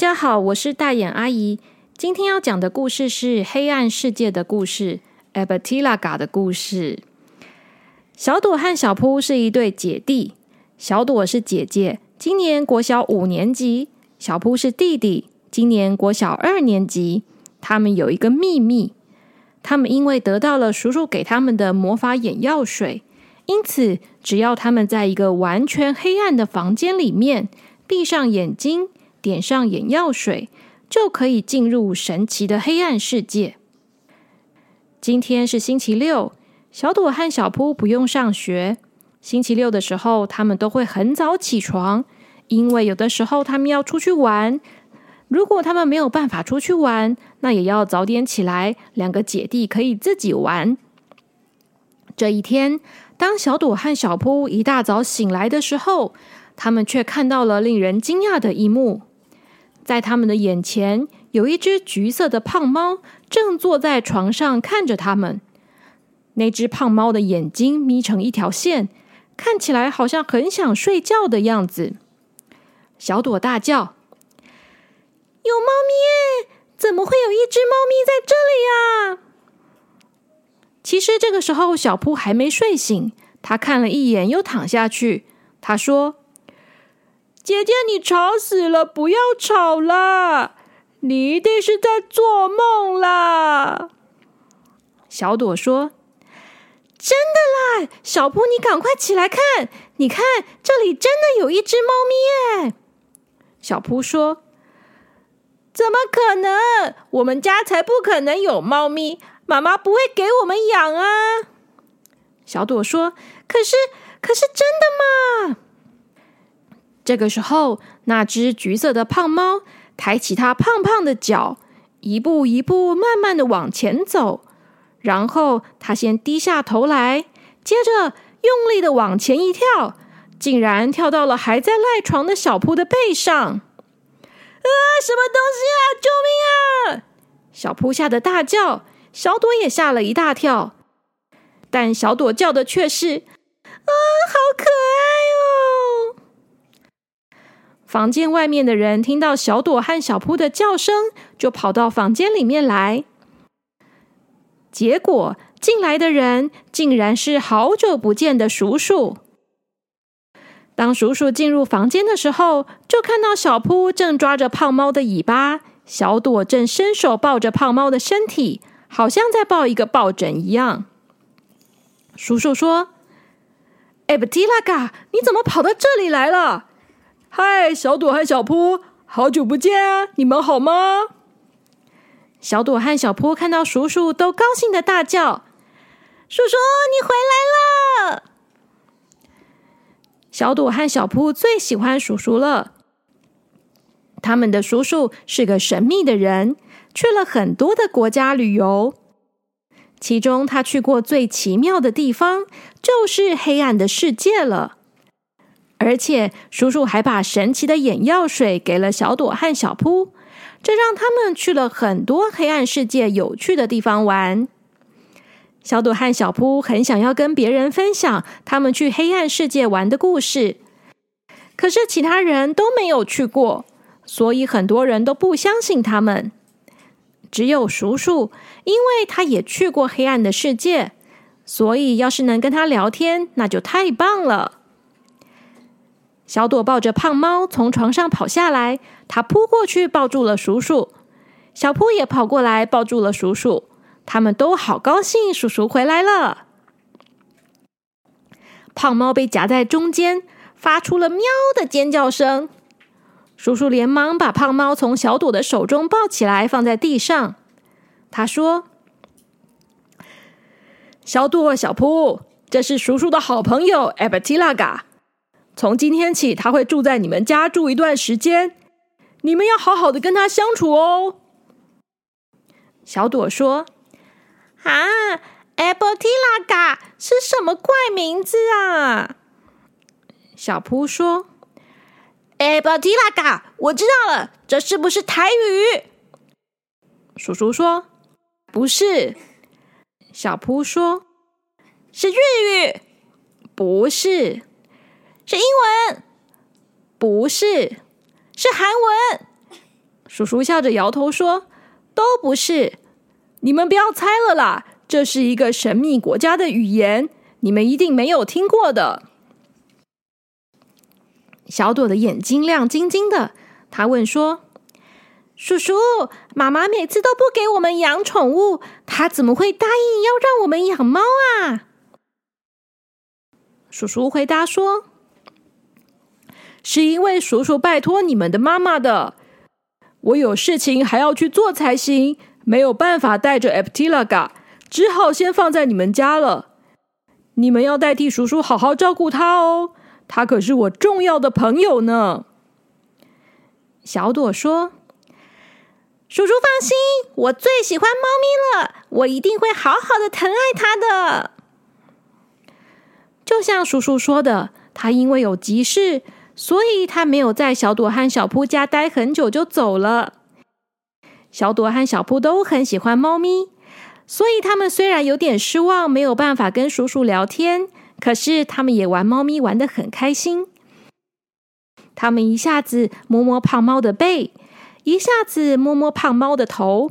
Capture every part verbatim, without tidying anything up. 家好，我是大眼阿姨。今天要讲的故事是黑暗世界的故事， Abertilaga 的故事。小朵和小扑是一对姐弟，小朵是姐姐，今年国小五年级，小扑是弟弟，今年国小二年级。他们有一个秘密，他们因为得到了叔叔给他们的魔法眼药水，因此只要他们在一个完全黑暗的房间里面，闭上眼睛，点上眼药水，就可以进入神奇的黑暗世界。今天是星期六，小朵和小扑不用上学。星期六的时候，他们都会很早起床，因为有的时候他们要出去玩。如果他们没有办法出去玩，那也要早点起来，两个姐弟可以自己玩。这一天，当小朵和小扑一大早醒来的时候，他们却看到了令人惊讶的一幕。在他们的眼前，有一只橘色的胖猫正坐在床上看着他们。那只胖猫的眼睛眯成一条线，看起来好像很想睡觉的样子。小朵大叫，有猫咪耶！怎么会有一只猫咪在这里啊？其实这个时候小扑还没睡醒，他看了一眼又躺下去。他说，姐姐你吵死了，不要吵啦，你一定是在做梦啦。小朵说，真的啦，小扑你赶快起来看，你看这里真的有一只猫咪耶。小扑说，怎么可能？我们家才不可能有猫咪，妈妈不会给我们养啊。小朵说，可是，可是真的吗？这个时候，那只橘色的胖猫抬起它胖胖的脚，一步一步慢慢的往前走，然后它先低下头来，接着用力的往前一跳，竟然跳到了还在赖床的小扑的背上。啊！什么东西啊！救命啊！小扑吓得大叫，小朵也吓了一大跳，但小朵叫的却是啊，好可爱哦！房间外面的人听到小朵和小扑的叫声，就跑到房间里面来。结果进来的人竟然是好久不见的叔叔。当叔叔进入房间的时候，就看到小扑正抓着胖猫的尾巴，小朵正伸手抱着胖猫的身体，好像在抱一个抱枕一样。叔叔说， Abertilaga， 你怎么跑到这里来了？嗨，小朵和小扑，好久不见啊，你们好吗？小朵和小扑看到叔叔都高兴的大叫，叔叔你回来了！小朵和小扑最喜欢叔叔了。他们的叔叔是个神秘的人，去了很多的国家旅游。其中他去过最奇妙的地方，就是黑暗的世界了。而且叔叔还把神奇的眼药水给了小朵和小扑，这让他们去了很多黑暗世界有趣的地方玩。小朵和小扑很想要跟别人分享他们去黑暗世界玩的故事，可是其他人都没有去过，所以很多人都不相信他们。只有叔叔，因为他也去过黑暗的世界，所以要是能跟他聊天，那就太棒了。小朵抱着胖猫从床上跑下来，她扑过去抱住了叔叔，小扑也跑过来抱住了叔叔。他们都好高兴，叔叔回来了。胖猫被夹在中间，发出了喵的尖叫声。叔叔连忙把胖猫从小朵的手中抱起来，放在地上。他说，小朵小扑，这是叔叔的好朋友 Abertilaga， 从今天起他会住在你们家住一段时间，你们要好好的跟他相处哦。小朵说，啊 Abertilaga 是什么怪名字啊？小扑说， Abertilaga 我知道了，这是不是台语？叔叔说，不是。小扑说，是日语？不是。是英文？不是。是韩文？叔叔笑着摇头说，都不是，你们不要猜了啦，这是一个神秘国家的语言，你们一定没有听过的。小朵的眼睛亮晶晶的，她问说，叔叔，妈妈每次都不给我们养宠物，她怎么会答应要让我们养猫啊？叔叔回答说，是因为叔叔拜托你们的妈妈的，我有事情还要去做才行，没有办法带着 Abertilaga， 只好先放在你们家了。你们要代替叔叔好好照顾他哦，他可是我重要的朋友呢。小朵说，叔叔放心，我最喜欢猫咪了，我一定会好好的疼爱它的。就像叔叔说的，他因为有急事，所以他没有在小朵和小扑家待很久就走了。小朵和小扑都很喜欢猫咪，所以他们虽然有点失望，没有办法跟叔叔聊天，可是他们也玩猫咪玩得很开心。他们一下子摸摸胖猫的背，一下子摸摸胖猫的头，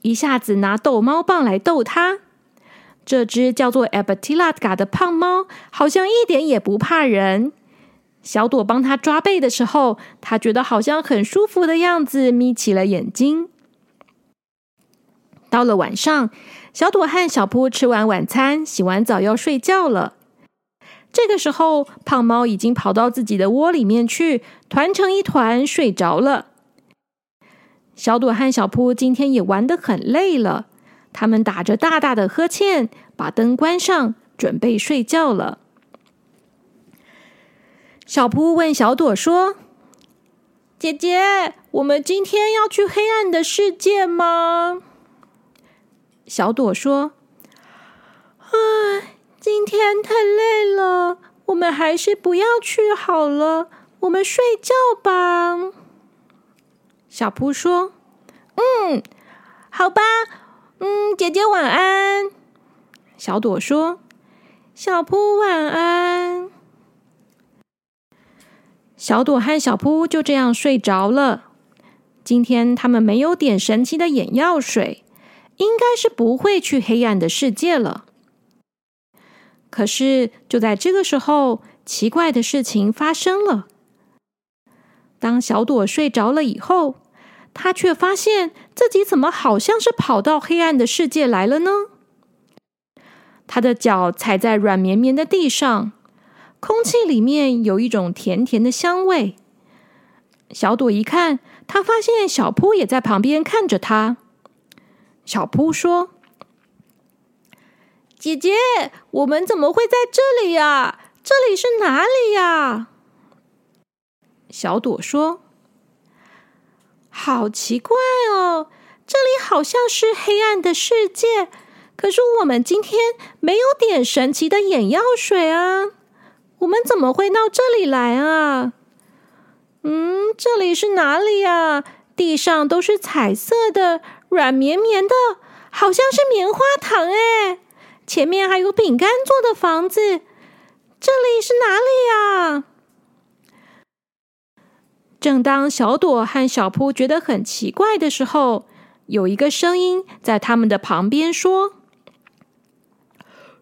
一下子拿逗猫棒来逗它。这只叫做 Abertilaga 的胖猫好像一点也不怕人。小朵帮它抓背的时候，它觉得好像很舒服的样子，眯起了眼睛。到了晚上，小朵和小扑吃完晚餐，洗完澡要睡觉了。这个时候，胖猫已经跑到自己的窝里面去，团成一团睡着了。小朵和小扑今天也玩得很累了，他们打着大大的呵欠，把灯关上，准备睡觉了。小扑问小朵说，姐姐，我们今天要去黑暗的世界吗？小朵说，唉，今天太累了，我们还是不要去好了，我们睡觉吧。小扑说，嗯，好吧，嗯，姐姐晚安。小朵说，小扑晚安。小朵和小扑就这样睡着了。今天他们没有点神奇的眼药水，应该是不会去黑暗的世界了。可是就在这个时候，奇怪的事情发生了。当小朵睡着了以后，他却发现自己怎么好像是跑到黑暗的世界来了呢？他的脚踩在软绵绵的地上，空气里面有一种甜甜的香味。小朵一看，他发现小扑也在旁边看着他。小扑说，姐姐，我们怎么会在这里呀？这里是哪里呀？小朵说，好奇怪哦，这里好像是黑暗的世界，可是我们今天没有点神奇的眼药水啊，我们怎么会到这里来啊？嗯，这里是哪里啊？地上都是彩色的，软绵绵的，好像是棉花糖哎。前面还有饼干做的房子，这里是哪里啊？正当小朵和小扑觉得很奇怪的时候，有一个声音在他们的旁边说，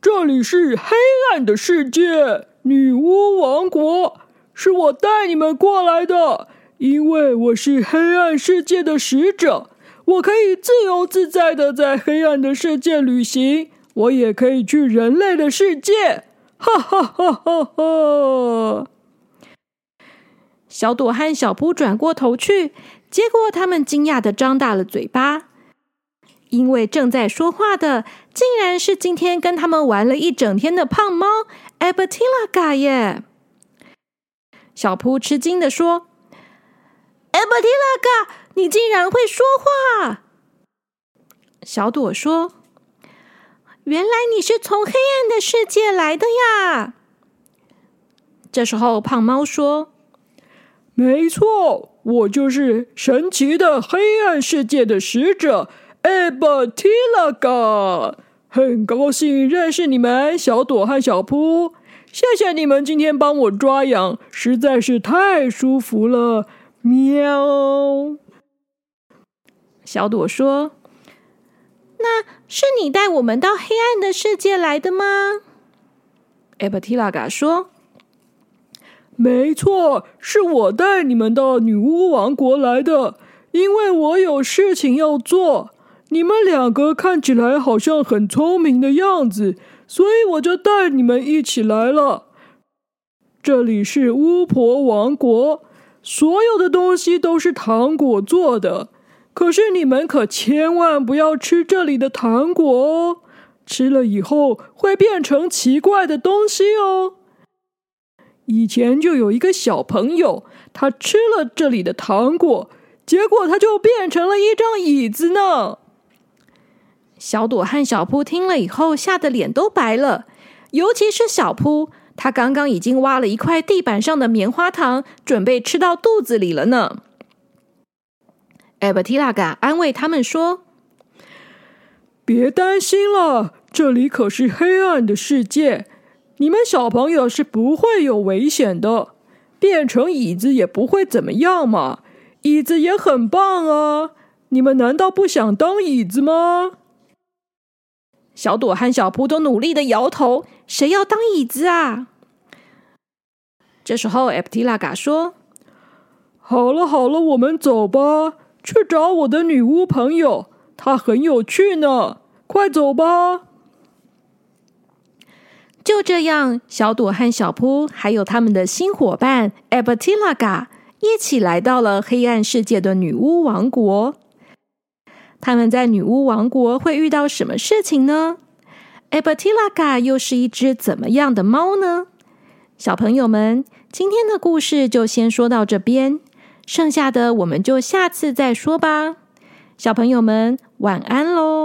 这里是黑暗的世界，女巫王国，是我带你们过来的，因为我是黑暗世界的使者，我可以自由自在的在黑暗的世界旅行，我也可以去人类的世界，哈哈哈哈哈。小朵和小扑转过头去，结果他们惊讶地张大了嘴巴，因为正在说话的竟然是今天跟他们玩了一整天的胖猫 Abertilaga 耶！小扑吃惊地说 ：“Abertilaga， 你竟然会说话！”小朵说：“原来你是从黑暗的世界来的呀！”这时候，胖猫说，没错，我就是神奇的黑暗世界的使者 Abertilaga， 很高兴认识你们，小朵和小扑，谢谢你们今天帮我抓痒，实在是太舒服了，喵。小朵说：“那是你带我们到黑暗的世界来的吗？”Abertilaga 说：“没错，是我带你们到女巫王国来的，因为我有事情要做。你们两个看起来好像很聪明的样子，所以我就带你们一起来了。这里是巫婆王国，所有的东西都是糖果做的。可是你们可千万不要吃这里的糖果哦，吃了以后会变成奇怪的东西哦。以前就有一个小朋友，他吃了这里的糖果，结果他就变成了一张椅子呢。”小朵和小扑听了以后，吓得脸都白了，尤其是小扑，他刚刚已经挖了一块地板上的棉花糖，准备吃到肚子里了呢。Abertilaga 安慰他们说：“别担心了，这里可是黑暗的世界，你们小朋友是不会有危险的，变成椅子也不会怎么样嘛，椅子也很棒啊，你们难道不想当椅子吗？”小朵和小扑都努力的摇头，谁要当椅子啊？这时候 Abertilaga 说：“好了好了，我们走吧，去找我的女巫朋友，她很有趣呢，快走吧。”就这样，小朵和小扑还有他们的新伙伴 Abertilaga 一起来到了黑暗世界的女巫王国。他们在女巫王国会遇到什么事情呢？ Abertilaga 又是一只怎么样的猫呢？小朋友们，今天的故事就先说到这边，剩下的我们就下次再说吧。小朋友们，晚安喽。